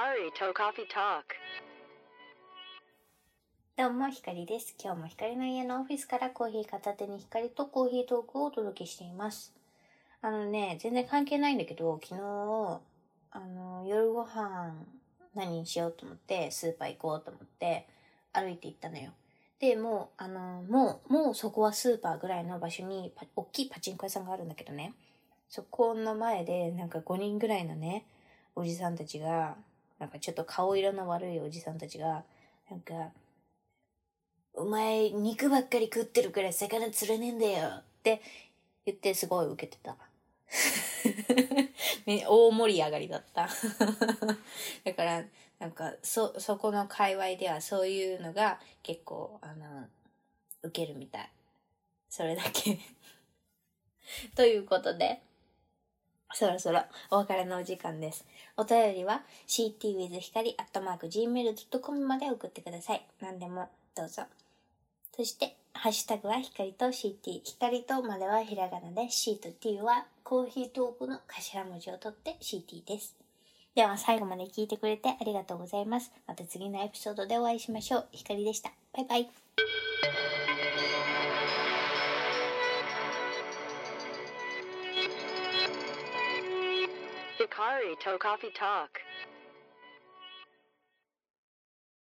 Hikari to Coffee Talk。 どうも、ひかりです。今日もひかりの家のオフィスからコーヒー片手にひかりとコーヒートークをお届けしています。全然関係ないんだけど、昨日、夜ご飯何にしようと思って、スーパー行こうと思って、歩いて行ったのよ。で、もう、もうそこはスーパーぐらいの場所に、大きいパチンコ屋さんがあるんだけどね。そこの前で、なんか5人ぐらいのね、おじさんたちが、なんかちょっと顔色の悪いおじさんたちが、なんか、お前、肉ばっかり食ってるから魚釣れねえんだよって言ってすごい受けてた。ね、大盛り上がりだった。だから、なんか、そこの界隈ではそういうのが結構、受けるみたい。それだけ。ということで、そろそろお別れのお時間です。お便りは ctwith 光 @gmail.com まで送ってください。何でもどうぞ。そして、ハッシュタグは光と CT。光とまではひらがなで、C と T はコーヒートークの頭文字を取って CT です。では最後まで聞いてくれてありがとうございます。また次のエピソードでお会いしましょう。光でした。バイバイ。Hikari to Coffee Talk。